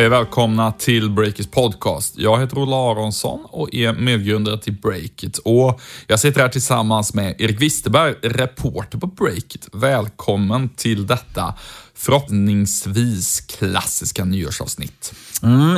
Hej och välkomna till Breakits podcast. Jag heter Ola Aronsson och är medgrundare till Breakit. Och jag sitter här tillsammans med Erik Wisterberg, reporter på Breakit. Välkommen till detta förhoppningsvis klassiska nyårsavsnitt.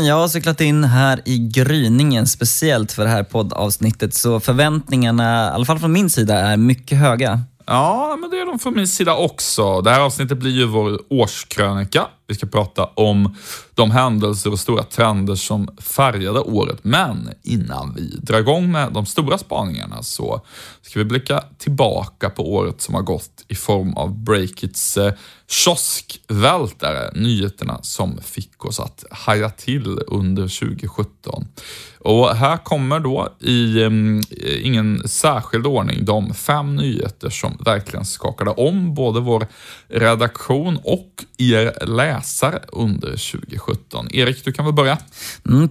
Jag har cyklat in här i gryningen speciellt för det här poddavsnittet. Så förväntningarna, i alla fall från min sida, är mycket höga. Ja, men det är de från min sida också. Det här avsnittet blir ju vår årskrönika. Vi ska prata om de händelser och stora trender som färgade året. Men innan vi drar igång med de stora spaningarna så ska vi blicka tillbaka på året som har gått i form av Breakits kioskvältare. Nyheterna som fick oss att haja till under 2017. Och här kommer då i ingen särskild ordning de 5 nyheter som verkligen skakade om både vår redaktion och er läsare under 2017. Erik, du kan väl börja?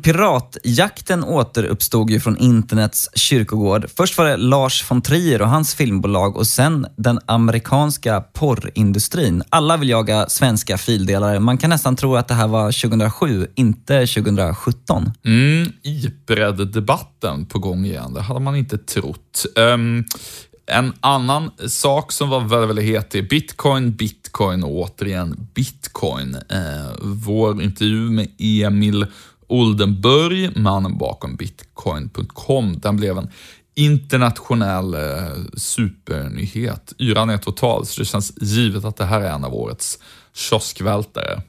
Piratjakten återuppstod ju från internets kyrkogård. Först var det Lars von Trier och hans filmbolag och sen den amerikanska porrindustrin. Alla vill jaga svenska fildelare. Man kan nästan tro att det här var 2007, inte 2017. Ipred-debatten på gång igen, det hade man inte trott. En annan sak som var väldigt het är bitcoin och återigen bitcoin. Vår intervju med Emil Oldenburg, mannen bakom bitcoin.com, den blev en internationell supernyhet. Yran är total, så det känns givet att det här är en av årets kioskvältare.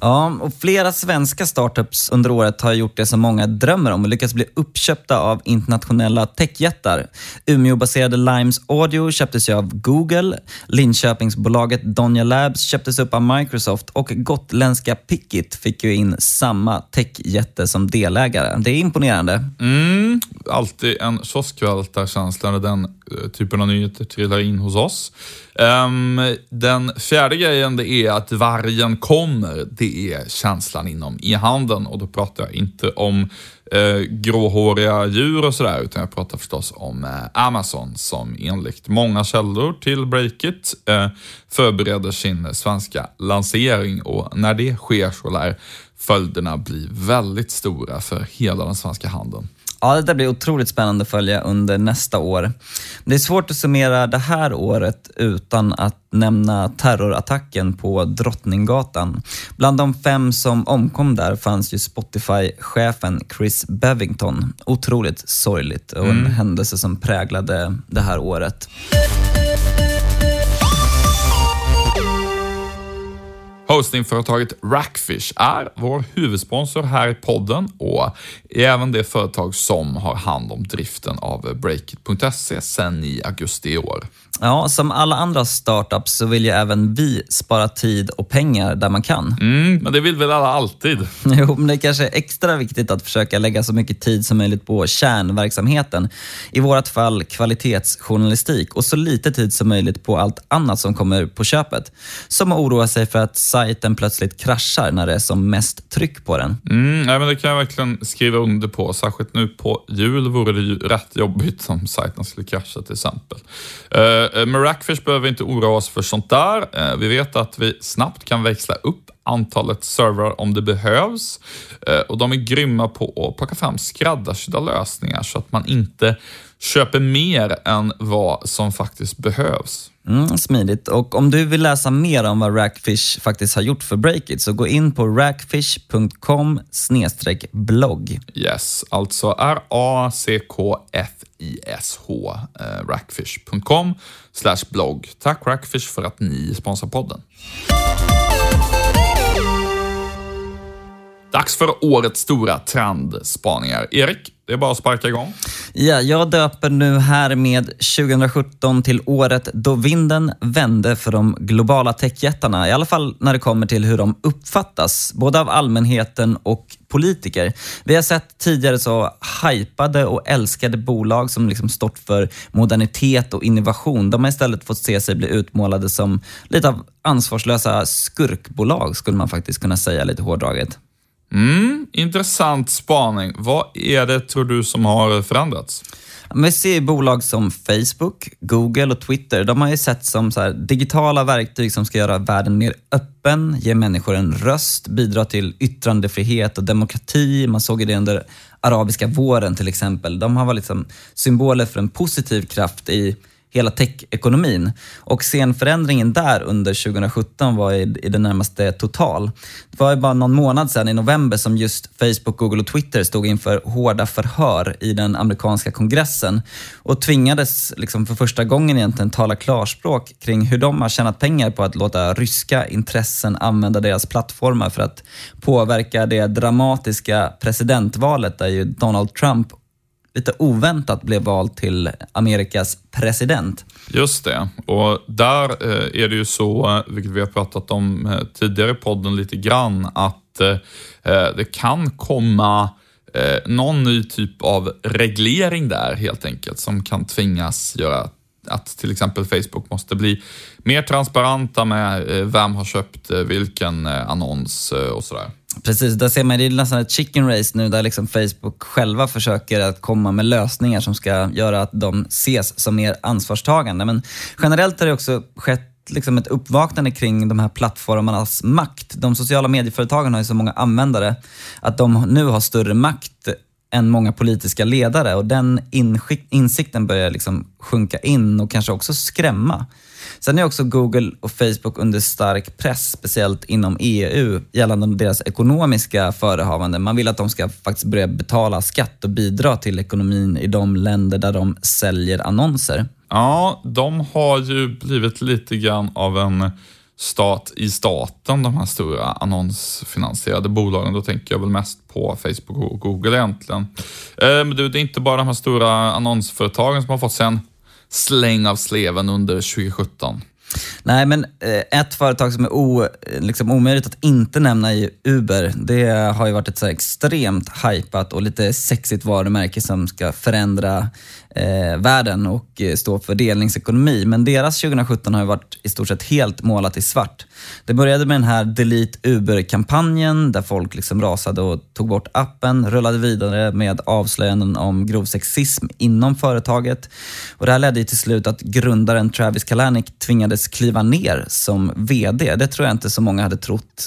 Ja, och flera svenska startups under året har gjort det som många drömmer om och lyckats bli uppköpta av internationella techjättar. Umeå-baserade Limes Audio köptes ju av Google, Linköpingsbolaget Donja Labs köptes upp av Microsoft och gotländska Pickit fick ju in samma techjätte som delägare. Det är imponerande. Alltid en kioskvältarkänsla när den typen av nyheter trillar in hos oss. Den fjärde grejen det är att vargen kommer. Det är känslan inom e-handeln. Och då pratar jag inte om gråhåriga djur och sådär, utan jag pratar förstås om Amazon som enligt många källor till Breakit förbereder sin svenska lansering. Och när det sker så lär följderna bli väldigt stora för hela den svenska handeln. Ja, det där blir otroligt spännande att följa under nästa år. Det är svårt att summera det här året utan att nämna terrorattacken på Drottninggatan. Bland de 5 som omkom där fanns ju Spotify-chefen Chris Bevington. Otroligt sorgligt och en händelse som präglade det här året. Hostingföretaget Rackfish är vår huvudsponsor här i podden och är även det företag som har hand om driften av Breakit.se sedan i augusti i år. Ja, som alla andra startups så vill ju även vi spara tid och pengar där man kan. Men det vill väl alla alltid? Jo, men det är kanske extra viktigt att försöka lägga så mycket tid som möjligt på kärnverksamheten. I vårt fall kvalitetsjournalistik och så lite tid som möjligt på allt annat som kommer på köpet. Som oroar sig för att sajten plötsligt kraschar när det är som mest tryck på den. Nej, men det kan jag verkligen skriva under på. Särskilt nu på jul vore det ju rätt jobbigt som sajten skulle krascha till exempel. Med Rackfish behöver vi inte oroa oss för sånt där. Vi vet att vi snabbt kan växla upp antalet servrar om det behövs. Och de är grymma på att plocka fram skräddarsydda lösningar så att man inte köper mer än vad som faktiskt behövs. Smidigt. Och om du vill läsa mer om vad Rackfish faktiskt har gjort för Breakit så gå in på rackfish.com/blogg. Yes, alltså rackfish, rackfish.com/blogg. Tack Rackfish för att ni sponsrar podden. Dags för årets stora trendspaningar. Erik, det är bara att sparka igång. Ja, jag döper nu här med 2017 till året då vinden vände för de globala techjättarna. I alla fall när det kommer till hur de uppfattas, både av allmänheten och politiker. Vi har sett tidigare så hypade och älskade bolag som liksom stått för modernitet och innovation. De har istället fått se sig bli utmålade som lite av ansvarslösa skurkbolag, skulle man faktiskt kunna säga lite hårdraget. Intressant spaning. Vad är det tror du som har förändrats? Men vi ser bolag som Facebook, Google och Twitter. De har ju sett som så här, digitala verktyg som ska göra världen mer öppen, ge människor en röst, bidra till yttrandefrihet och demokrati. Man såg det under arabiska våren till exempel. De har varit liksom symboler för en positiv kraft i hela tech-ekonomin. Och scenförändringen där under 2017 var i det närmaste total. Det var ju bara någon månad sedan i november som just Facebook, Google och Twitter stod inför hårda förhör i den amerikanska kongressen och tvingades liksom för första gången egentligen tala klarspråk kring hur de har tjänat pengar på att låta ryska intressen använda deras plattformar för att påverka det dramatiska presidentvalet där ju Donald Trump lite oväntat blev vald till Amerikas president. Just det. Och där är det ju så, vilket vi har pratat om tidigare i podden lite grann, att det kan komma någon ny typ av reglering där helt enkelt som kan tvingas göra att till exempel Facebook måste bli mer transparenta med vem har köpt vilken annons och sådär. Precis, där ser man det är nästan ett chicken race nu där liksom Facebook själva försöker att komma med lösningar som ska göra att de ses som mer ansvarstagande. Men generellt har det också skett liksom ett uppvaknande kring de här plattformarnas makt. De sociala medieföretagen har ju så många användare att de nu har större makt än många politiska ledare och den insikten börjar liksom sjunka in och kanske också skrämma. Sen är också Google och Facebook under stark press, speciellt inom EU, gällande deras ekonomiska förehavande. Man vill att de ska faktiskt börja betala skatt och bidra till ekonomin i de länder där de säljer annonser. Ja, de har ju blivit lite grann av en stat i staten, de här stora annonsfinansierade bolagen. Då tänker jag väl mest på Facebook och Google egentligen. Men det är inte bara de här stora annonsföretagen som har fått sen släng av sleven under 2017. Nej, men ett företag som är omöjligt att inte nämna är Uber. Det har ju varit ett så här extremt hypat och lite sexigt varumärke som ska förändra världen och stå för delningsekonomi. Men deras 2017 har ju varit i stort sett helt målat i svart. Det började med den här Delete Uber-kampanjen där folk liksom rasade och tog bort appen, rullade vidare med avslöjanden om grov sexism inom företaget. Och det här ledde ju till slut att grundaren Travis Kalanick tvingades kliva ner som vd. Det tror jag inte så många hade trott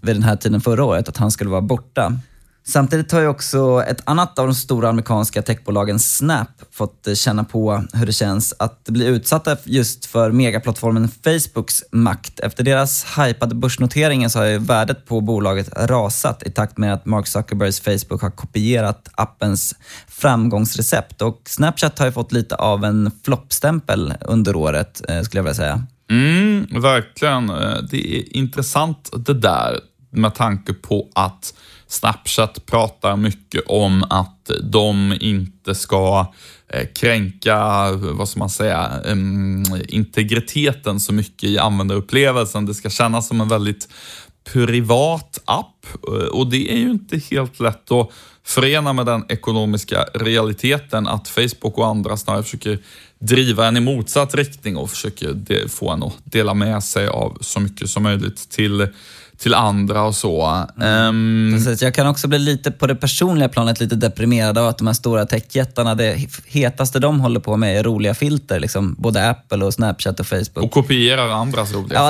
vid den här tiden förra året, att han skulle vara borta. Samtidigt har ju också ett annat av de stora amerikanska techbolagen Snap fått känna på hur det känns att bli utsatta just för megaplattformen Facebooks makt. Efter deras hypade börsnoteringen så har ju värdet på bolaget rasat i takt med att Mark Zuckerbergs Facebook har kopierat appens framgångsrecept. Och Snapchat har ju fått lite av en floppstämpel under året, skulle jag vilja säga. Mm, verkligen. Det är intressant det där med tanke på att Snapchat pratar mycket om att de inte ska kränka, vad ska man säga, integriteten så mycket i användarupplevelsen. Det ska kännas som en väldigt privat app och det är ju inte helt lätt att förena med den ekonomiska realiteten att Facebook och andra snarare försöker driva en i motsatt riktning och försöker få en att dela med sig av så mycket som möjligt till andra och så. Precis, jag kan också bli lite på det personliga planet lite deprimerad av att de här stora techjättarna, det hetaste de håller på med är roliga filter, liksom både Apple och Snapchat och Facebook. Och kopierar andras roliga filter.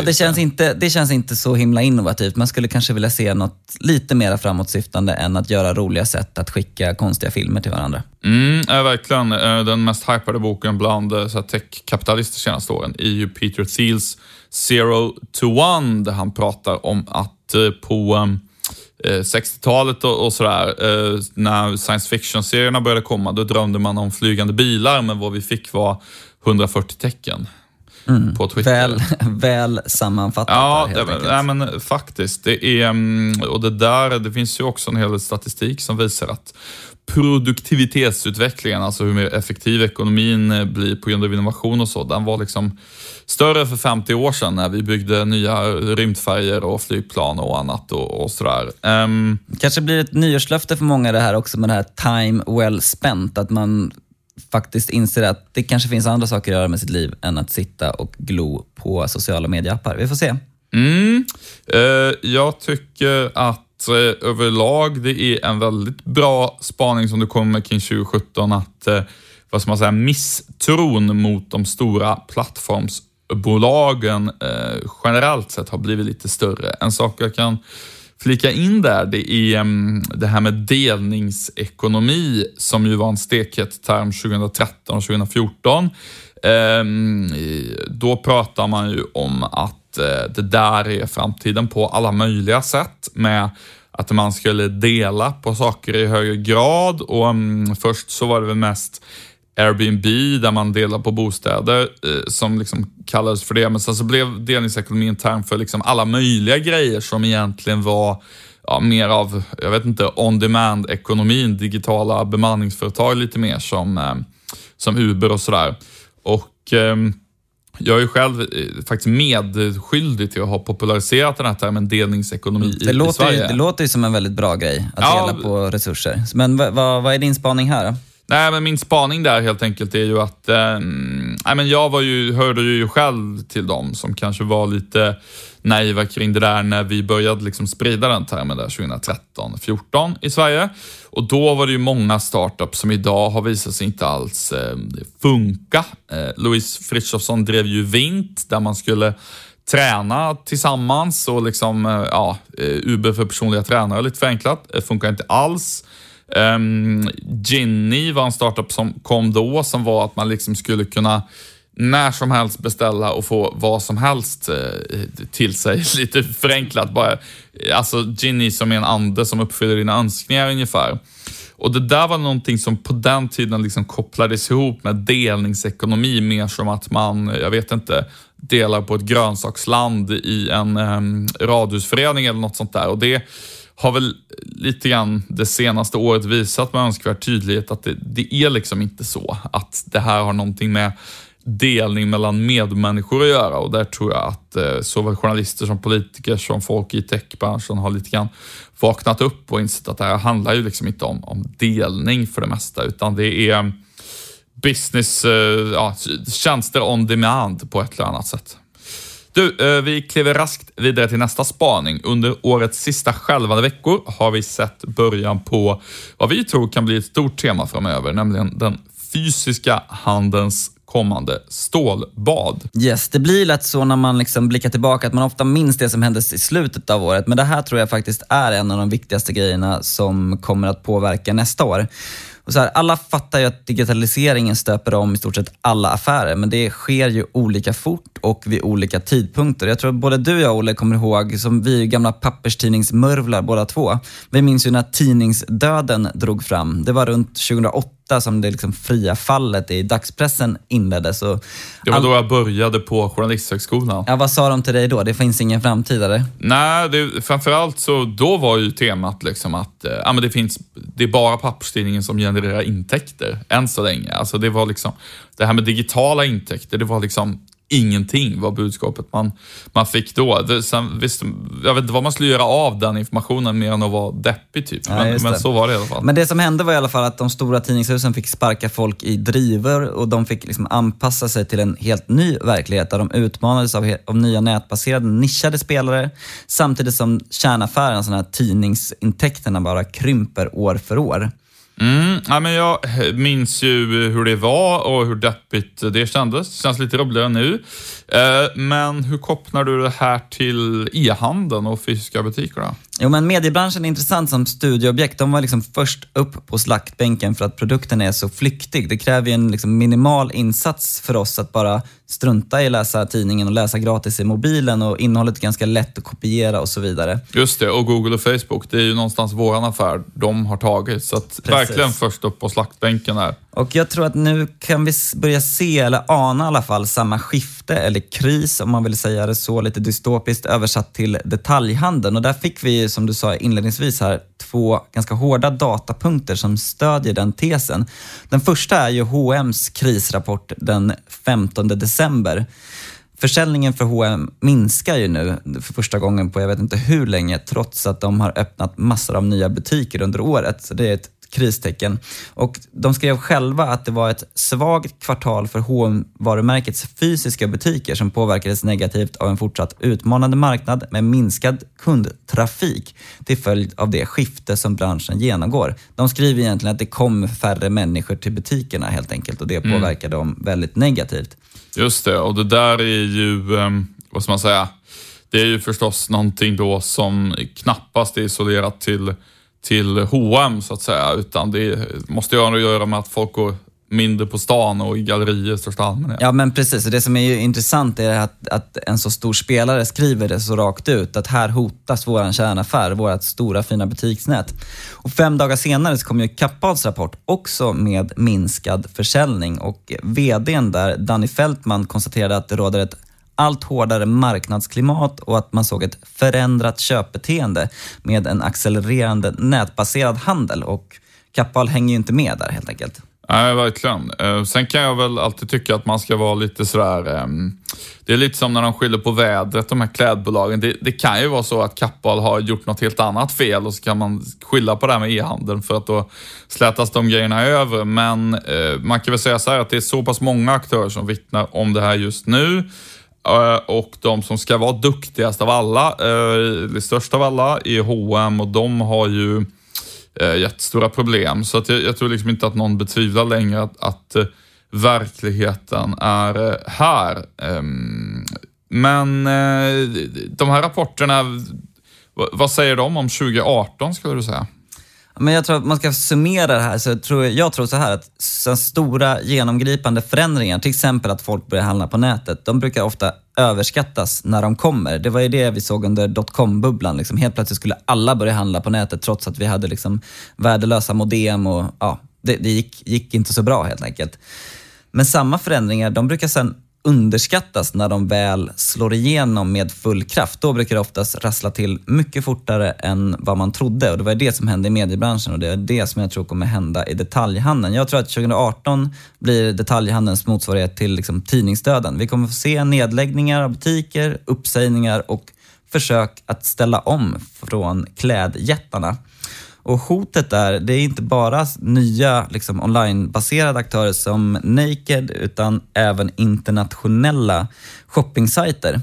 Ja, det känns inte så himla innovativt. Man skulle kanske vilja se något lite mer framåtsyftande än att göra roliga sätt att skicka konstiga filmer till varandra. Mm, är verkligen den mest hypade boken bland tech-kapitalister senaste åren är ju Peter Thiels Zero to One, där han pratar om att på 60-talet och sådär, när science fiction-serierna började komma, då drömde man om flygande bilar, men vad vi fick var 140 tecken på Twitter. Väl sammanfattat. Ja, men faktiskt. Det finns ju också en hel del statistik som visar att produktivitetsutvecklingen, alltså hur mer effektiv ekonomin blir på grund av innovation och så, den var liksom större för 50 år sedan när vi byggde nya rymdfärger och flygplan och annat och sådär. Kanske blir ett nyårslöfte för många det här också med det här time well spent, att man faktiskt inser att det kanske finns andra saker att göra med sitt liv än att sitta och glo på sociala medieappar. Vi får se. Jag tycker att överlag det är en väldigt bra spaning som du kommer med kring 2017, att vad ska man säga, misstron mot de stora plattformsbolagen generellt sett har blivit lite större. En sak jag kan flika in där, det är det här med delningsekonomi som ju var en stekhet term 2013 och 2014. Då pratar man ju om att det där är framtiden på alla möjliga sätt, med att man skulle dela på saker i högre grad. Och först så var det väl mest Airbnb där man delar på bostäder som liksom kallades för det. Men sen så blev delningsekonomin en term för liksom alla möjliga grejer som egentligen var mer av, jag vet inte, on-demand-ekonomin. Digitala bemanningsföretag lite mer som Uber och sådär. Och jag är ju själv faktiskt medskyldig till att ha populariserat den här termen delningsekonomi i Sverige. Det låter ju som en väldigt bra grej att dela på resurser. Men vad är din spaning här då? Nej, men min spaning där helt enkelt är ju att jag hörde ju själv till dem som kanske var lite naiva kring det där när vi började liksom sprida den termen där 2013-14 i Sverige. Och då var det ju många startups som idag har visat sig inte alls funka. Louise Frithiofson drev ju Vint där man skulle träna tillsammans och liksom Uber för personliga tränare, lite förenklat. Funkar inte alls. Ginny var en startup som kom då som var att man liksom skulle kunna när som helst beställa och få vad som helst till sig, lite förenklat bara. Alltså Ginny som är en ande som uppfyller dina önskningar ungefär. Och det där var någonting som på den tiden liksom kopplades ihop med delningsekonomi, mer som att man, jag vet inte, delar på ett grönsaksland i en radhusförening eller något sånt där. Och det har väl lite grann det senaste året visat med önskvärd tydlighet att det är liksom inte så att det här har någonting med delning mellan medmänniskor att göra. Och där tror jag att såväl journalister som politiker som folk i techbranschen har lite grann vaknat upp och insett att det här handlar ju liksom inte om delning för det mesta, utan det är business, tjänster on demand på ett eller annat sätt. Du, vi kliver raskt vidare till nästa spaning. Under årets sista skälvande veckor har vi sett början på vad vi tror kan bli ett stort tema framöver, nämligen den fysiska handelns kommande stålbad. Yes, det blir lätt så när man liksom blickar tillbaka att man ofta minns det som hände i slutet av året. Men det här tror jag faktiskt är en av de viktigaste grejerna som kommer att påverka nästa år. Och så här, alla fattar ju att digitaliseringen stöper om i stort sett alla affärer, men det sker ju olika fort och vid olika tidpunkter. Jag tror att både du och jag, Olle, kommer ihåg som vi gamla papperstidningsmörvlar båda två. Vi minns ju när tidningsdöden drog fram. Det var runt 2008 som det liksom fria fallet i dagspressen inleddes. Och det var då jag började på journalisthögskolan. Ja, vad sa de till dig då? Det finns ingen framtid, eller? Nej, framförallt så då var ju temat liksom att det är bara papperstidningen som genererar intäkter än så länge. Alltså det var liksom, det här med digitala intäkter, det var liksom ingenting var budskapet man fick då. Sen visst, jag vet inte vad man skulle göra av den informationen mer än att vara deppig typ. Men så var det i alla fall. Men det som hände var i alla fall att de stora tidningshusen fick sparka folk i driver och de fick liksom anpassa sig till en helt ny verklighet där de utmanades av nya nätbaserade nischade spelare samtidigt som kärnaffären, sådana här tidningsintäkterna, bara krymper år för år. Men jag minns ju hur det var och hur deppigt det kändes. Det känns lite roligare nu. Men hur kopplar du det här till e-handeln och fysiska butikerna? Jo, men mediebranschen är intressant som studieobjekt. De var liksom först upp på slaktbänken för att produkten är så flyktig. Det kräver ju en liksom minimal insats för oss att bara strunta i att läsa tidningen och läsa gratis i mobilen, och innehållet är ganska lätt att kopiera och så vidare. Just det, och Google och Facebook, det är ju någonstans våran affär de har tagit, så att verkligen först upp på slaktbänken här. Och jag tror att nu kan vi börja se, eller ana i alla fall, samma skifte eller kris, om man vill säga det så lite dystopiskt, översatt till detaljhandeln. Och där fick vi, som du sa inledningsvis här, två ganska hårda datapunkter som stödjer den tesen. Den första är ju H&M's krisrapport den 15 december. Försäljningen för H&M minskar ju nu för första gången på jag vet inte hur länge, trots att de har öppnat massor av nya butiker under året. Så det är ett kristecken. Och de skrev själva att det var ett svagt kvartal för H&M-varumärkets fysiska butiker som påverkades negativt av en fortsatt utmanande marknad med minskad kundtrafik till följd av det skifte som branschen genomgår. De skriver egentligen att det kom färre människor till butikerna helt enkelt och det påverkar dem väldigt negativt. Just det, och det där är ju, vad ska man säga, det är ju förstås någonting då som knappast är isolerat till H&M så att säga, utan det måste ju göra med att folk går mindre på stan och i gallerier i största allmänhet. Ja men precis, och det som är ju intressant är att en så stor spelare skriver det så rakt ut, att här hotas våran kärnaffär, vårat stora fina butiksnät. Och 5 dagar senare så kom ju Kappahls rapport också med minskad försäljning, och vdn där, Danny Fältman, konstaterade att det råder ett allt hårdare marknadsklimat och att man såg ett förändrat köpbeteende med en accelererande nätbaserad handel, och Kappahl hänger ju inte med där helt enkelt. Nej, verkligen. Sen kan jag väl alltid tycka att man ska vara lite sådär, det är lite som när de skyller på vädret, de här klädbolagen. Det kan ju vara så att Kappahl har gjort något helt annat fel och så kan man skylla på det här med e-handeln för att då slätas de grejerna över. Men man kan väl säga så här att det är så pass många aktörer som vittnar om det här just nu. Och de som ska vara duktigast av alla, störst av alla, är H&M, och de har ju jättestora problem. Så att jag tror liksom inte att någon betvivlar längre att verkligheten är här. Men de här rapporterna, vad säger de om 2018 skulle du säga? Men jag tror att man ska summera det här, så jag tror så här att så stora genomgripande förändringar, till exempel att folk börjar handla på nätet, de brukar ofta överskattas när de kommer. Det var ju det vi såg under dotcom-bubblan. Liksom helt plötsligt skulle alla börja handla på nätet trots att vi hade liksom värdelösa modem och ja, det gick inte så bra helt enkelt. Men samma förändringar, de brukar sedan underskattas när de väl slår igenom med full kraft. Då brukar det oftast rassla till mycket fortare än vad man trodde, och det var det som hände i mediebranschen, och det är det som jag tror kommer hända i detaljhandeln. Jag tror att 2018 blir detaljhandelns motsvarighet till liksom tidningsdöden. Vi kommer få se nedläggningar av butiker, uppsägningar och försök att ställa om från klädjättarna. Och hotet där, det är inte bara nya liksom onlinebaserade aktörer som Naked, utan även internationella shoppingsajter.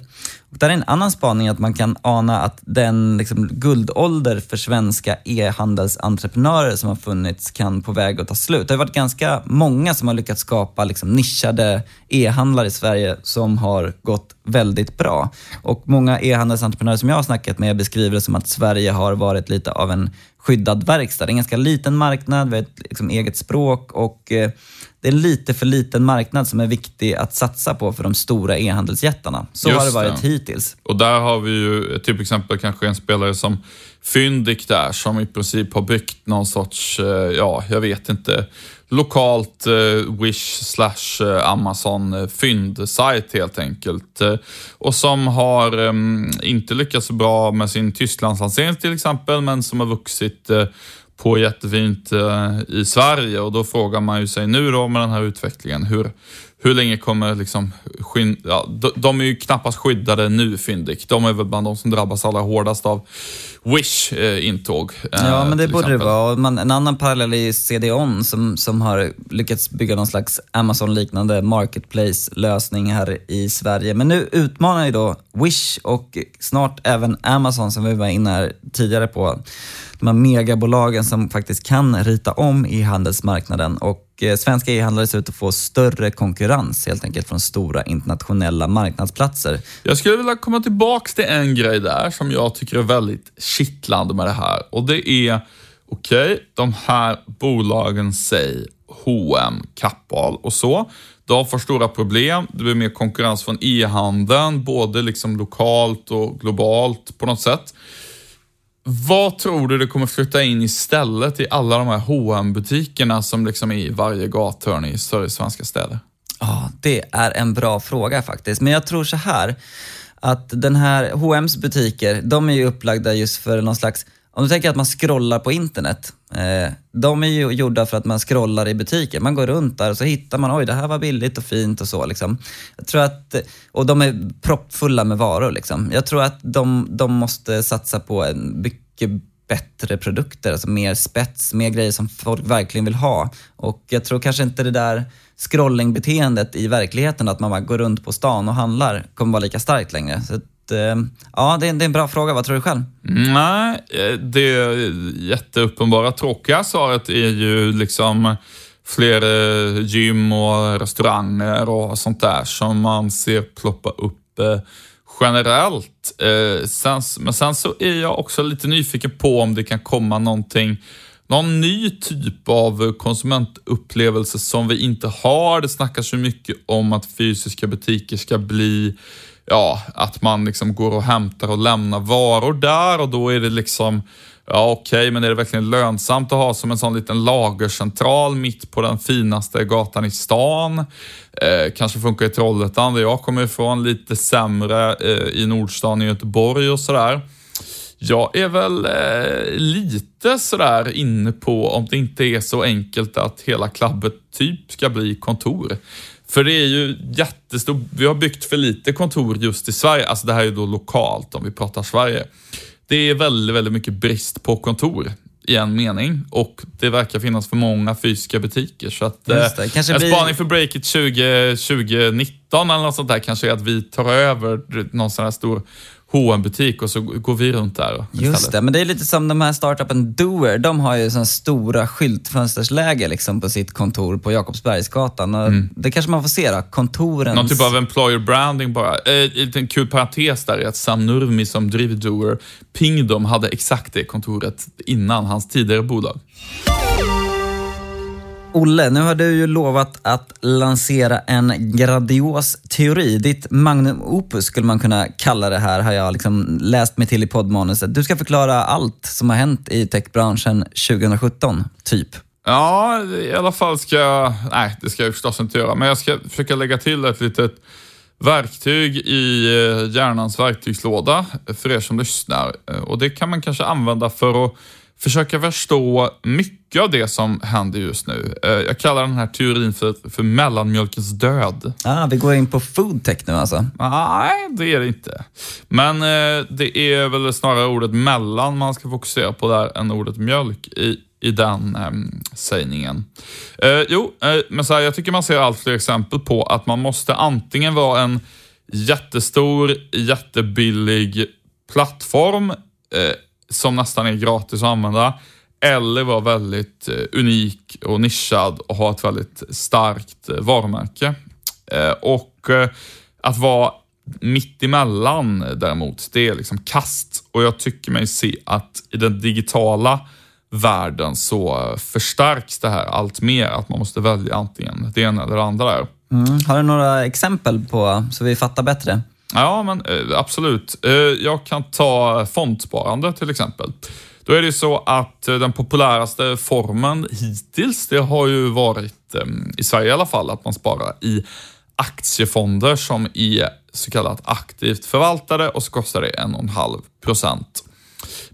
Och där är en annan spaning att man kan ana att den liksom guldålder för svenska e-handelsentreprenörer som har funnits kan på väg att ta slut. Det har varit ganska många som har lyckats skapa liksom nischade e-handlare i Sverige som har gått väldigt bra. Och många e-handelsentreprenörer som jag har snackat med beskriver det som att Sverige har varit lite av en skyddad verkstad. Det är en ganska liten marknad, vi har ett liksom eget språk, och det är lite för liten marknad som är viktig att satsa på för de stora e-handelsjättarna. Så just har det varit hittills. Och där har vi ju till exempel kanske en spelare som Fyndik där, som i princip har byggt någon sorts, ja jag vet inte, lokalt Wish/Amazon-fyndsajt helt enkelt. Och som har inte lyckats så bra med sin Tysklandsansering till exempel, men som har vuxit på jättefint i Sverige. Och då frågar man ju sig nu då med den här utvecklingen, hur länge kommer liksom de är ju knappast skyddade nu, Fyndik. De är väl bland de som drabbas allra hårdast av Wish-intåg. Ja, men det borde exempel. Det vara. En annan parallell är CD-ON som har lyckats bygga någon slags Amazon-liknande marketplace-lösning här i Sverige. Men nu utmanar ju då Wish och snart även Amazon, som vi var inne här tidigare på. De här megabolagen som faktiskt kan rita om i handelsmarknaden, och svenska e-handlare ser ut att få större konkurrens helt enkelt från stora internationella marknadsplatser. Jag skulle vilja komma tillbaka till en grej där som jag tycker är väldigt kittlande med det här. Och det är, de här bolagen, säg H&M, Kappahl och så, de får stora problem. Det blir mer konkurrens från e-handeln, både liksom lokalt och globalt på något sätt. Vad tror du kommer flytta in istället i alla de här H&M-butikerna som liksom är i varje gathörn i större svenska städer? Ja, det är en bra fråga faktiskt. Men jag tror så här, att den här H&M's butiker, de är ju upplagda just för någon slags, om du tänker att man scrollar på internet, de är ju gjorda för att man scrollar i butiker. Man går runt där och så hittar man, oj det här var billigt och fint och så liksom. Jag tror att, och de är proppfulla med varor liksom. Jag tror att de måste satsa på en mycket bättre produkter, alltså mer spets, mer grejer som folk verkligen vill ha. Och jag tror kanske inte det där scrollingbeteendet i verkligheten, att man bara går runt på stan och handlar, kommer vara lika starkt längre. Så att, ja, det är en bra fråga. Vad tror du själv? Nej, det jätteuppenbara tråkiga svaret är ju liksom fler gym och restauranger och sånt där som man ser ploppa upp generellt. Men sen så är jag också lite nyfiken på om det kan komma någon ny typ av konsumentupplevelse som vi inte har. Det snackas så mycket om att fysiska butiker ska bli, ja, att man liksom går och hämtar och lämnar varor där, och då är det liksom, ja okej, men är det verkligen lönsamt att ha som en sån liten lagercentral mitt på den finaste gatan i stan? Kanske funkar i Trollhättan där jag kommer ifrån, lite sämre i Nordstan i Göteborg och sådär. Jag är väl lite sådär inne på om det inte är så enkelt att hela klabbet typ ska bli kontor. För det är ju jättestort, vi har byggt för lite kontor just i Sverige. Alltså det här är ju då lokalt om vi pratar Sverige. Det är väldigt, väldigt mycket brist på kontor i en mening. Och det verkar finnas för många fysiska butiker. Så att en spaning för Breakit 2019 eller något sånt där kanske är att vi tar över någon sån här stor H&M-butik och så går vi runt där istället. Just det, men det är lite som de här startupen Doer. De har ju sån stora skyltfönstersläge liksom på sitt kontor på Jakobsbergsgatan. Och det kanske man får se då, kontorens... Någon typ av employer branding bara. En kul parentes där är att Sam Nurmi som driver Doer, Pingdom, hade exakt det kontoret innan hans tidigare bolag. Olle, nu har du ju lovat att lansera en grandios teori. Ditt magnum opus skulle man kunna kalla det här, har jag liksom läst mig till i poddmanuset. Du ska förklara allt som har hänt i techbranschen 2017, typ. Ja, i alla fall ska jag... Nej, det ska jag förstås inte göra. Men jag ska försöka lägga till ett litet verktyg i hjärnans verktygslåda för er som lyssnar. Och det kan man kanske använda för att försöka förstå mycket av det som händer just nu. Jag kallar den här teorin för mellanmjölkens död. Vi går in på foodtech nu alltså. Nej, det är det inte. Men det är väl snarare ordet mellan man ska fokusera på där än ordet mjölk i den sägningen. Men så här, jag tycker man ser allt fler exempel på att man måste antingen vara en jättestor, jättebillig plattform som nästan är gratis att använda, eller vara väldigt unik och nischad och ha ett väldigt starkt varumärke. Och att vara mitt emellan däremot, det är liksom kast. Och jag tycker mig se att i den digitala världen så förstärks det här allt mer, att man måste välja antingen det ena eller det andra där. Har du några exempel på så vi fattar bättre? Ja, men absolut. Jag kan ta fondsparande till exempel. Då är det ju så att den populäraste formen hittills, det har ju varit, i Sverige i alla fall, att man sparar i aktiefonder som är så kallat aktivt förvaltade, och så kostar det 1,5%.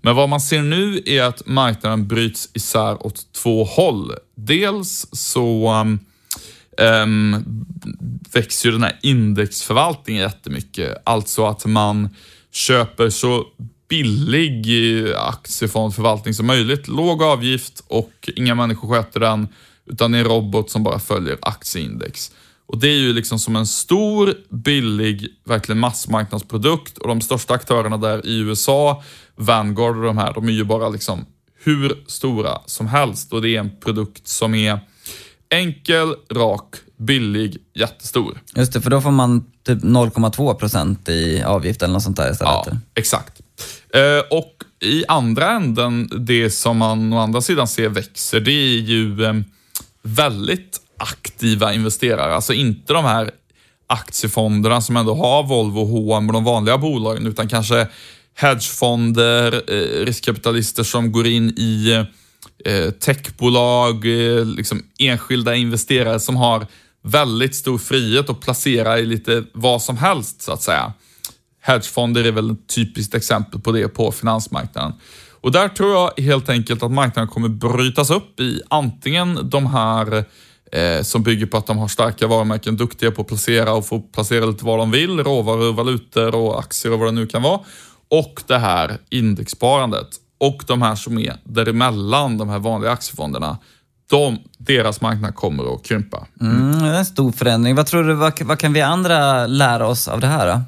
Men vad man ser nu är att marknaden bryts isär åt två håll. Dels så... växer ju den här indexförvaltningen jättemycket. Alltså att man köper så billig aktiefondförvaltning som möjligt. Låg avgift och inga människor sköter den, utan det är en robot som bara följer aktieindex. Och det är ju liksom som en stor, billig, verkligen massmarknadsprodukt. Och de största aktörerna där i USA, Vanguard och de här, de är ju bara liksom hur stora som helst. Och det är en produkt som är enkel, rak, billig, jättestor. Just det, för då får man typ 0,2% i avgift eller något sånt där istället. Ja, exakt. Och i andra änden, det som man å andra sidan ser växer, det är ju väldigt aktiva investerare. Alltså inte de här aktiefonderna som ändå har Volvo och H&M och de vanliga bolagen, utan kanske hedgefonder, riskkapitalister som går in i... techbolag, liksom enskilda investerare som har väldigt stor frihet att placera i lite vad som helst så att säga. Hedgefonder är väl ett typiskt exempel på det på finansmarknaden. Och där tror jag helt enkelt att marknaden kommer brytas upp i antingen de här som bygger på att de har starka varumärken, duktiga på att placera och få placera lite vad de vill, råvaror, valutor och aktier och vad det nu kan vara. Och det här indexsparandet. och de här som är däremellan, de här vanliga aktiefonderna, deras marknad kommer att krympa. Mm, det är en stor förändring. Vad tror du, vad kan vi andra lära oss av det här då?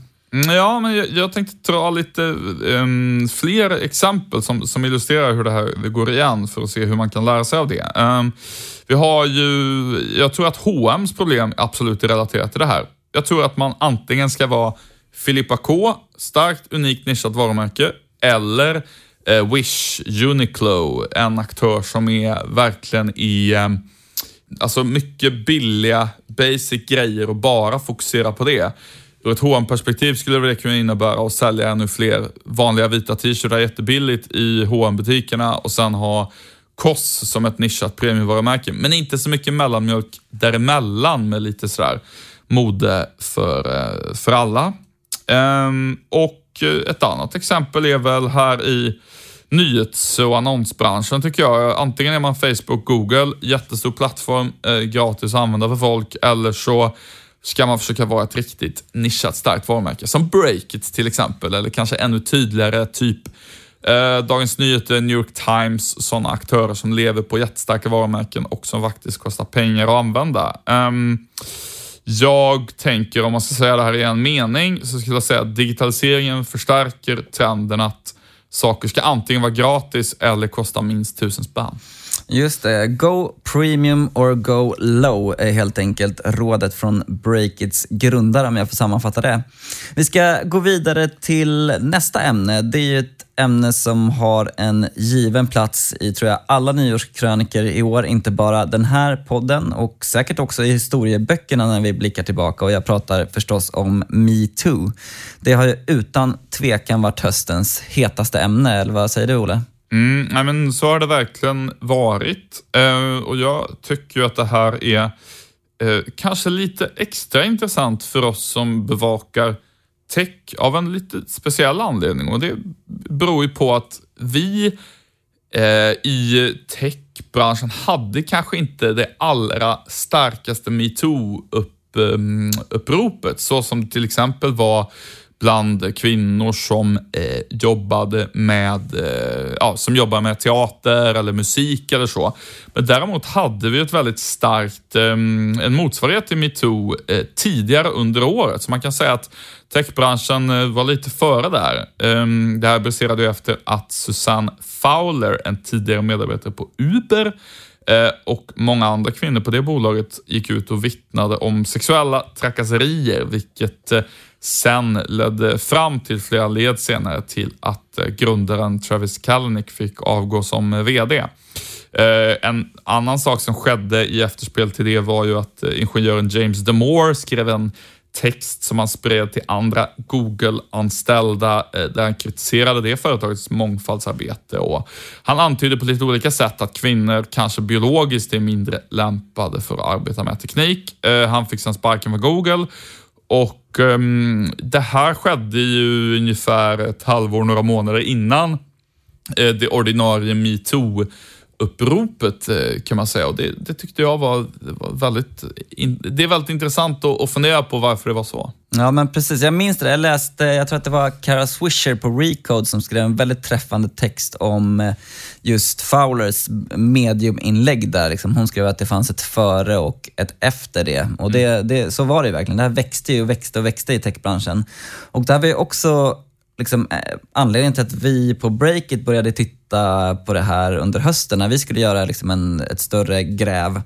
Ja, men jag tänkte dra lite fler exempel som illustrerar hur det här går igen för att se hur man kan lära sig av det. Vi har jag tror att H&M's problem absolut är relaterat till det här. Jag tror att man antingen ska vara Filippa K, starkt unikt nischat varumärke, eller Wish, Uniqlo, en aktör som är verkligen i alltså mycket billiga basic grejer och bara fokusera på det. Ur ett H&M-perspektiv skulle det kunna innebära att sälja ännu fler vanliga vita t-shirtar jättebilligt i H&M-butikerna och sen ha Koss som ett nischat premiumvarumärke, men inte så mycket mellanmjölk däremellan med lite sådär mode för alla. Och ett annat exempel är väl här i nyhets- och annonsbranschen tycker jag. Antingen är man Facebook, Google, jättestor plattform, gratis att använda för folk, eller så ska man försöka vara ett riktigt nischat starkt varumärke som Breakit till exempel, eller kanske ännu tydligare typ Dagens Nyheter, New York Times, sådana aktörer som lever på jättestarka varumärken och som faktiskt kostar pengar att använda. Jag tänker, om man ska säga det här i en mening, så skulle jag säga att digitaliseringen förstärker trenden att saker ska antingen vara gratis eller kosta minst 1000 spänn. Just det, go premium or go low är helt enkelt rådet från Breakits grundare, om jag får sammanfatta det. Vi ska gå vidare till nästa ämne. Det är ju ett ämne som har en given plats i, tror jag, alla nyårskröniker i år. Inte bara den här podden och säkert också i historieböckerna när vi blickar tillbaka. Och jag pratar förstås om Me Too. Det har ju utan tvekan varit höstens hetaste ämne, eller vad säger du, Ola? Nej, men så har det verkligen varit, och jag tycker ju att det här är kanske lite extra intressant för oss som bevakar tech av en lite speciell anledning, och det beror ju på att vi i techbranschen hade kanske inte det allra starkaste MeToo-uppropet så som till exempel var bland kvinnor som jobbar med teater eller musik eller så. Men däremot hade vi ett väldigt starkt en motsvarighet till MeToo tidigare under året. Så man kan säga att techbranschen var lite före där. Det här baserade ju efter att Susanne Fowler, en tidigare medarbetare på Uber, och många andra kvinnor på det bolaget gick ut och vittnade om sexuella trakasserier, vilket sen ledde fram till flera led senare till att grundaren Travis Kalanick fick avgå som vd. En annan sak som skedde i efterspel till det var ju att ingenjören James Damore skrev en text som han spred till andra Google-anställda där han kritiserade det företagets mångfaldsarbete, och han antydde på lite olika sätt att kvinnor kanske biologiskt är mindre lämpade för att arbeta med teknik. Han fick sedan sparken för Google, och det här skedde ju ungefär ett halvår, några månader innan det ordinarie MeToo-uppropet kan man säga. Och det tyckte jag var väldigt... Det är väldigt intressant att fundera på varför det var så. Ja, men precis. Jag minns det. Jag tror att det var Kara Swisher på Recode som skrev en väldigt träffande text om just Fowlers mediuminlägg där. Liksom hon skrev att det fanns ett före och ett efter det. Och det så var det ju verkligen. Det här växte ju och växte i techbranschen. Och där var ju också liksom anledningen till att vi på Breakit började titta på det här under hösten när vi skulle göra liksom ett större gräv.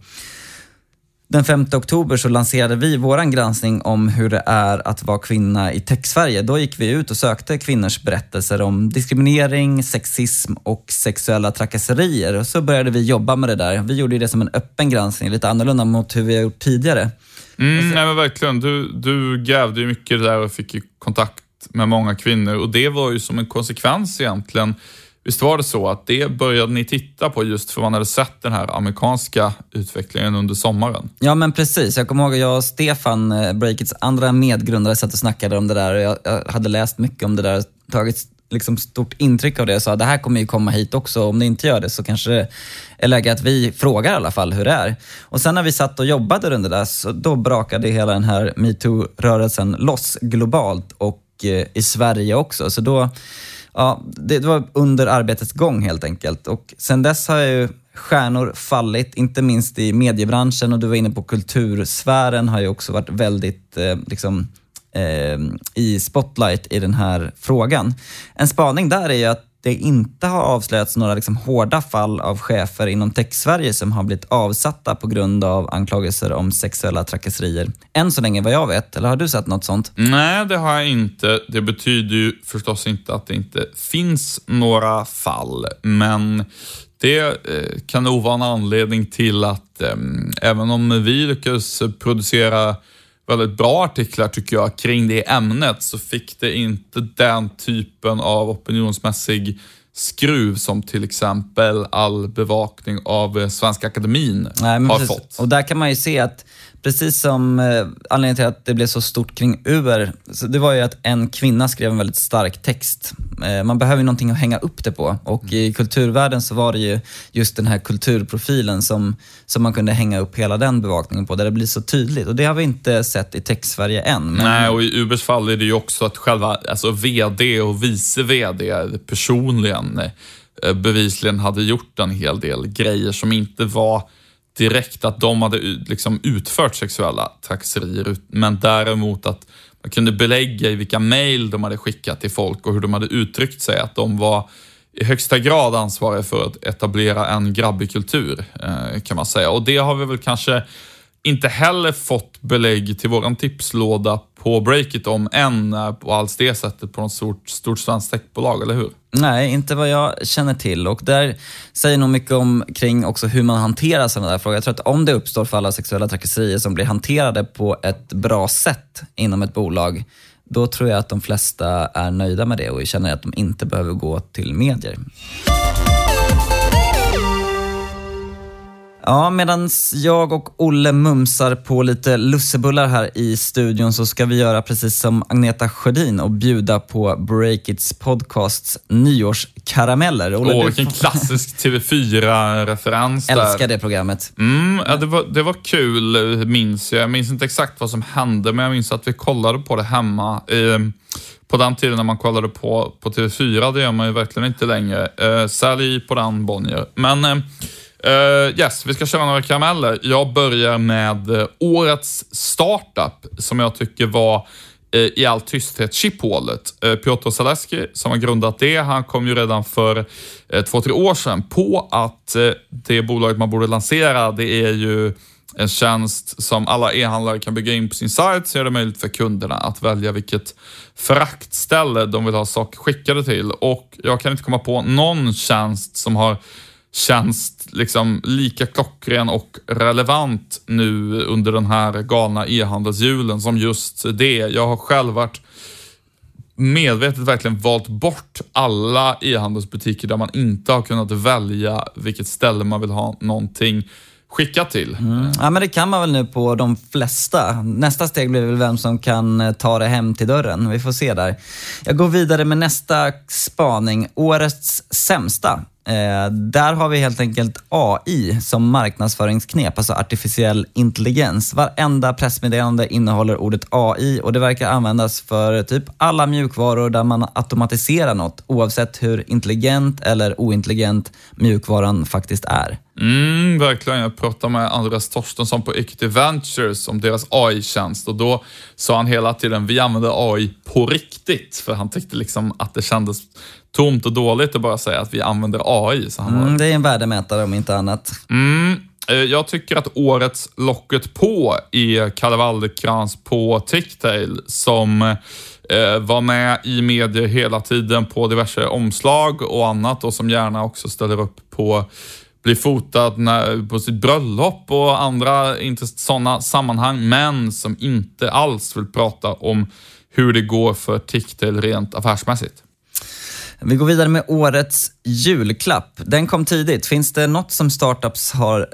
Den 5 oktober så lanserade vi våran granskning om hur det är att vara kvinna i tech-Sverige. Då gick vi ut och sökte kvinnors berättelser om diskriminering, sexism och sexuella trakasserier. Och så började vi jobba med det där. Vi gjorde det som en öppen granskning, lite annorlunda mot hur vi har gjort tidigare. Nej men verkligen, du grävde ju mycket där och fick ju kontakt med många kvinnor, och det var ju som en konsekvens egentligen. Visst var det så att det började ni titta på just för man hade sett den här amerikanska utvecklingen under sommaren? Ja, men precis. Jag kommer ihåg att jag och Stefan, Breakits andra medgrundare, satt och snackade om det där, och jag hade läst mycket om det där och tagit liksom stort intryck av det och sa det här kommer ju komma hit också, om ni inte gör det så kanske det är läge att vi frågar i alla fall hur det är. Och sen när vi satt och jobbade runt det där, så då brakade hela den här MeToo-rörelsen loss globalt och i Sverige också. Så då ja, det var under arbetets gång helt enkelt. Och sen dess har jag ju stjärnor fallit, inte minst i mediebranschen, och du var inne på kultursfären har ju också varit väldigt i spotlight i den här frågan. En spaning där är ju att det inte har avslöjats några hårda fall av chefer inom tech-Sverige som har blivit avsatta på grund av anklagelser om sexuella trakasserier. Än så länge vad jag vet, eller har du sett något sånt? Nej, det har jag inte. Det betyder ju förstås inte att det inte finns några fall, men det kan nog vara en anledning till att även om vi lyckas producera väldigt bra artiklar tycker jag kring det ämnet, så fick det inte den typen av opinionsmässig skruv som till exempel all bevakning av Svenska Akademin har fått. Och där kan man ju se att precis som anledningen till att det blev så stort kring Uber, så det var ju att en kvinna skrev en väldigt stark text. Man behöver ju någonting att hänga upp det på. Och i kulturvärlden så var det ju just den här kulturprofilen som man kunde hänga upp hela den bevakningen på, där det blir så tydligt. Och det har vi inte sett i tech-Sverige än. Men... Nej, och i Ubers fall är det ju också att själva vd och vice vd personligen bevisligen hade gjort en hel del grejer som inte var... direkt att de hade utfört sexuella trakasserier, men däremot att man kunde belägga i vilka mejl de hade skickat till folk och hur de hade uttryckt sig, att de var i högsta grad ansvariga för att etablera en grabbig kultur, kan man säga. Och det har vi väl kanske inte heller fått belägg till våran tipslåda på Breakit om än på alls det sättet på något stort svenskt techbolag, eller hur? Nej, inte vad jag känner till. Och där säger nog mycket om kring också hur man hanterar sådana där frågor. Jag tror att om det uppstår fall av sexuella trakasserier som blir hanterade på ett bra sätt inom ett bolag, då tror jag att de flesta är nöjda med det och känner att de inte behöver gå till medier. Ja, medan jag och Olle mumsar på lite lussebullar här i studion så ska vi göra precis som Agneta Sjödin och bjuda på Breakits podcasts nyårskarameller. Olle, vilken klassisk TV4-referens där. Älskar det programmet. Ja, det var kul, minns jag. Jag minns inte exakt vad som hände, men jag minns att vi kollade på det hemma. På den tiden när man kollade på TV4, det gör man ju verkligen inte längre. Sälj på den, Bonnier. Men... yes, vi ska köra några karameller. Jag börjar med årets startup som jag tycker var i all tysthet chiphålet. Piotr Zaleski som har grundat det, han kom ju redan för 2-3 år sedan på att det bolaget man borde lansera, det är ju en tjänst som alla e-handlare kan bygga in på sin sajt, så är det möjligt för kunderna att välja vilket fraktställe de vill ha saker skickade till. Och jag kan inte komma på någon tjänst som har känns lika klockren och relevant nu under den här galna e-handelshjulen som just det. Jag har själv varit medvetet verkligen valt bort alla e-handelsbutiker där man inte har kunnat välja vilket ställe man vill ha någonting skicka till. Ja, men det kan man väl nu på de flesta. Nästa steg blir väl vem som kan ta det hem till dörren. Vi får se där. Jag går vidare med nästa spaning. Årets sämsta. Där har vi helt enkelt AI som marknadsföringsknep, alltså artificiell intelligens. Varenda pressmeddelande innehåller ordet AI och det verkar användas för typ alla mjukvaror där man automatiserar något, oavsett hur intelligent eller ointelligent mjukvaran faktiskt är. Verkligen. Jag pratade med Andreas Torstensson på Equity Ventures om deras AI-tjänst, och då sa han hela tiden, vi använder AI på riktigt, för han tyckte att det kändes tomt och dåligt att bara säga att vi använder AI. Så han det är en värdemätare om inte annat. Jag tycker att årets locket på är Kalle Walderkrans på Ticktail som var med i medier hela tiden på diverse omslag och annat, och som gärna också ställer upp på blir fotad på sitt bröllop och andra inte sådana sammanhang, men som inte alls vill prata om hur det går för Ticktail rent affärsmässigt. Vi går vidare med årets julklapp. Den kom tidigt. Finns det något som startups har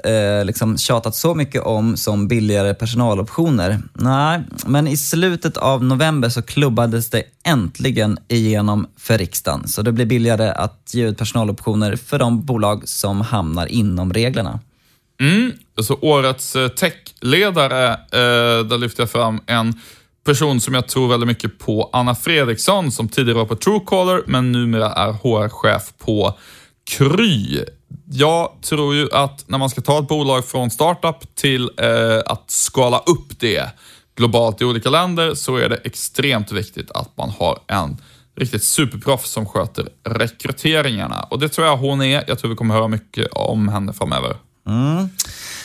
tjatat så mycket om som billigare personaloptioner? Nej, men i slutet av november så klubbades det äntligen igenom för riksdagen. Så det blir billigare att ge ut personaloptioner för de bolag som hamnar inom reglerna. Så årets techledare, där lyfter jag fram en person som jag tror väldigt mycket på, Anna Fredriksson, som tidigare var på Truecaller men numera är HR-chef på Kry. Jag tror ju att när man ska ta ett bolag från startup till att skala upp det globalt i olika länder, så är det extremt viktigt att man har en riktigt superproff som sköter rekryteringarna. Och det tror jag hon är. Jag tror vi kommer höra mycket om henne framöver. Mm.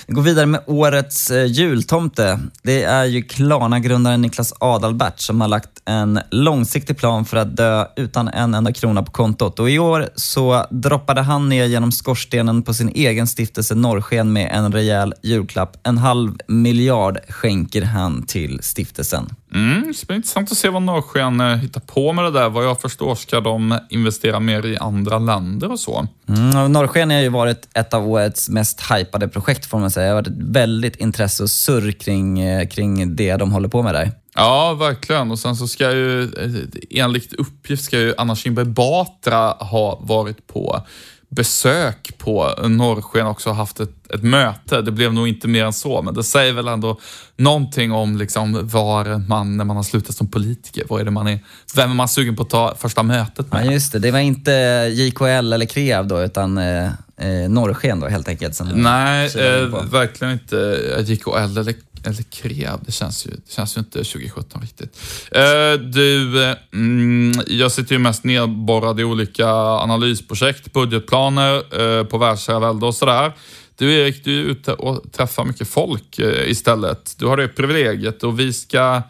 Vi går vidare med årets jultomte. Det är ju Klarna-grundaren Niklas Adalbert som har lagt en långsiktig plan för att dö utan en enda krona på kontot. Och i år så droppade han ner genom skorstenen på sin egen stiftelse Norrsken med en rejäl julklapp. 500 miljoner skänker han till stiftelsen. Så det är intressant att se vad Norrsken hittar på med det där. Vad jag förstår ska de investera mer i andra länder och så. Norrsken har ju varit ett av årets mest hypade projekt, får man säga. Det har varit väldigt intresse och surr kring det de håller på med där. Ja, verkligen. Och sen så ska ju, enligt uppgift, ska ju Anna Kinberg Batra ha varit på besök på Norrsken, också haft ett möte. Det blev nog inte mer än så, men det säger väl ändå någonting om liksom var man, när man har slutat som politiker, vad är det man är, vem är man sugen på att ta första mötet med? Ja, just det. Det var inte JKL eller Krev då, utan Norrsken då helt enkelt. Nej, verkligen inte JKL eller Krev. Det känns ju inte 2017 riktigt. Jag sitter ju mest nedborrad i olika analysprojekt, budgetplaner på världsherravälde och sådär. Du Erik, du är ute och träffar mycket folk istället. Du har det privilegiet, och vi ska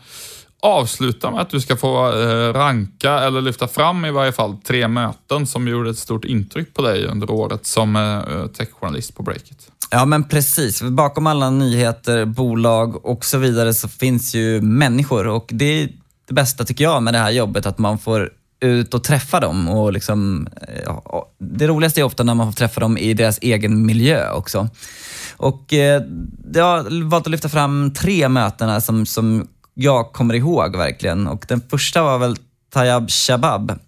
avsluta med att du ska få ranka eller lyfta fram i varje fall 3 möten som gjorde ett stort intryck på dig under året som techjournalist på Breakit. Ja, men precis. Bakom alla nyheter, bolag och så vidare så finns ju människor, och det är det bästa tycker jag med det här jobbet, att man får ut och träffa dem, och liksom, ja, det roligaste är ofta när man får träffa dem i deras egen miljö också. Och jag har valt att lyfta fram 3 möten här som jag kommer ihåg verkligen. Och den första var väl Tayab Shabab,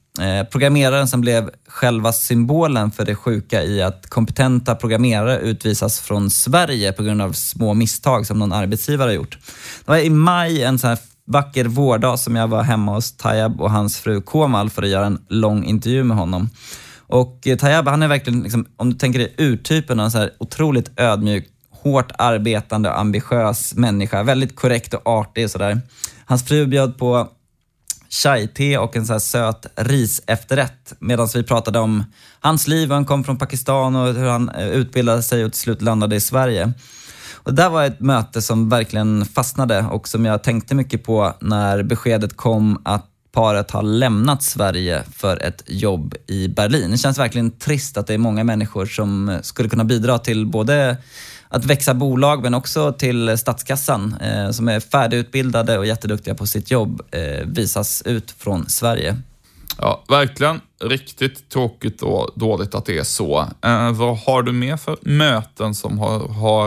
programmeraren som blev själva symbolen för det sjuka i att kompetenta programmerare utvisas från Sverige på grund av små misstag som någon arbetsgivare har gjort. Det var i maj, en sån här vacker vårdag, som jag var hemma hos Tayab och hans fru Komal för att göra en lång intervju med honom. Och Tayab, han är verkligen, liksom, om du tänker dig urtypen, en så här otroligt ödmjuk, hårt arbetande och ambitiös människa. Väldigt korrekt och artig och sådär. Hans fru bjöd på chai-te och en så här söt ris efterrätt, medan vi pratade om hans liv, han kom från Pakistan och hur han utbildade sig och till slut landade i Sverige. Och det där var ett möte som verkligen fastnade och som jag tänkte mycket på när beskedet kom att paret har lämnat Sverige för ett jobb i Berlin. Det känns verkligen trist att det är många människor som skulle kunna bidra till både att växa bolag men också till statskassan, som är färdigutbildade och jätteduktiga på sitt jobb, visas ut från Sverige. Ja, verkligen. Riktigt tråkigt och dåligt att det är så. Vad har du med för möten som har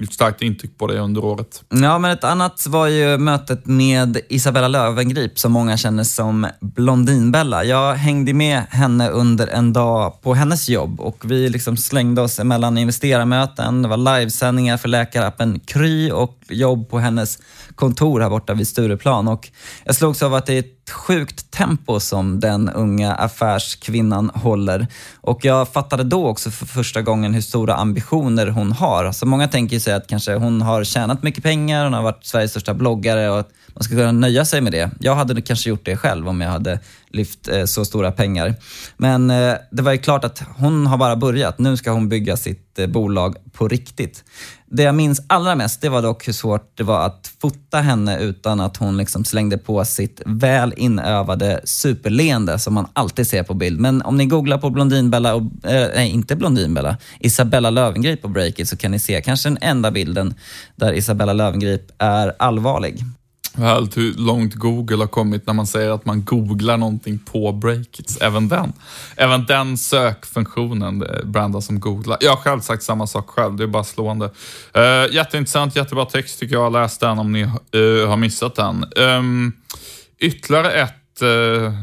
gjort starkt intryck på dig under året? Ja, men ett annat var ju mötet med Isabella Löwengrip, som många känner som Blondinbella. Jag hängde med henne under en dag på hennes jobb, och vi liksom slängde oss emellan investerarmöten. Det var livesändningar för läkarappen Kry och jobb på hennes kontor här borta vid Stureplan. Och jag slogs av att det är ett sjukt tempo som den unga affärskvinnan håller. Och jag fattade då också för första gången hur stora ambitioner hon har. Så många tänker sig att kanske hon har tjänat mycket pengar, hon har varit Sveriges största bloggare och att man ska kunna nöja sig med det. Jag hade kanske gjort det själv om jag hade lyft så stora pengar. Men det var ju klart att hon har bara börjat. Nu ska hon bygga sitt bolag på riktigt. Det jag minns allra mest, det var dock hur svårt det var att fota henne utan att hon liksom slängde på sitt väl inövade superleende som man alltid ser på bild. Men om ni googlar på Blondinbella, Isabella Löwengrip på Breakit, så kan ni se kanske den enda bilden där Isabella Löwengrip är allvarlig. Helt hur långt Google har kommit när man säger att man googlar någonting på Breakits. Även den sökfunktionen brandas som googlar. Jag har själv sagt samma sak själv, det är bara slående. Jätteintressant, jättebra text tycker jag. Läs den om ni har missat den. Ytterligare ett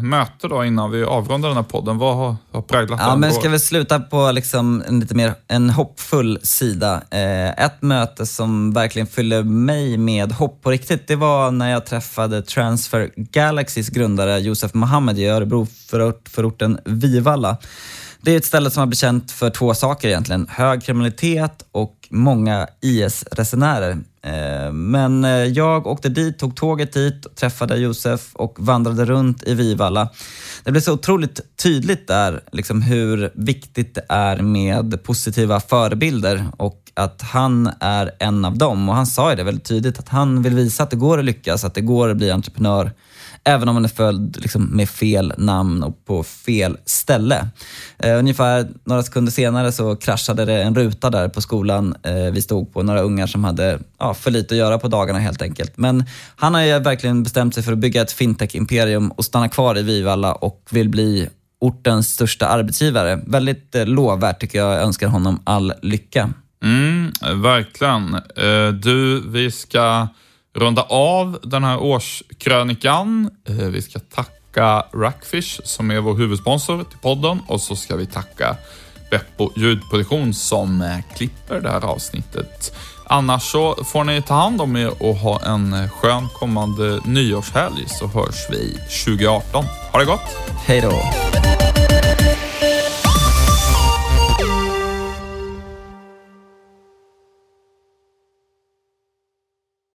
möte då innan vi avrundar den här podden. Vad har präglat den? Ja, men ska vi sluta på liksom en lite mer en hoppfull sida. Ett möte som verkligen fyller mig med hopp på riktigt, det var när jag träffade Transfer Galaxys grundare Josef Mohammed i Örebro förorten Vivalla. Det är ett ställe som har bekänt för två saker egentligen. Hög kriminalitet och många IS-resenärer. Men jag åkte dit, tog tåget dit, träffade Josef och vandrade runt i Vivalla. Det blev så otroligt tydligt där liksom hur viktigt det är med positiva förebilder och att han är en av dem. Och han sa ju det väldigt tydligt att han vill visa att det går att lyckas, att det går att bli entreprenör. Även om man är född liksom med fel namn och på fel ställe. Ungefär några sekunder senare så kraschade det en ruta där på skolan. Vi stod på några ungar som hade för lite att göra på dagarna helt enkelt. Men han har ju verkligen bestämt sig för att bygga ett fintech-imperium och stanna kvar i Vivalla och vill bli ortens största arbetsgivare. Väldigt lovvärt tycker jag. Jag önskar honom all lycka. Mm, verkligen. Vi ska runda av den här årskrönikan. Vi ska tacka Rackfish som är vår huvudsponsor till podden. Och så ska vi tacka Beppo Ljudproduktion som klipper det här avsnittet. Annars så får ni ta hand om er och ha en skön kommande nyårshelg. Så hörs vi 2018. Ha det gott! Hej då!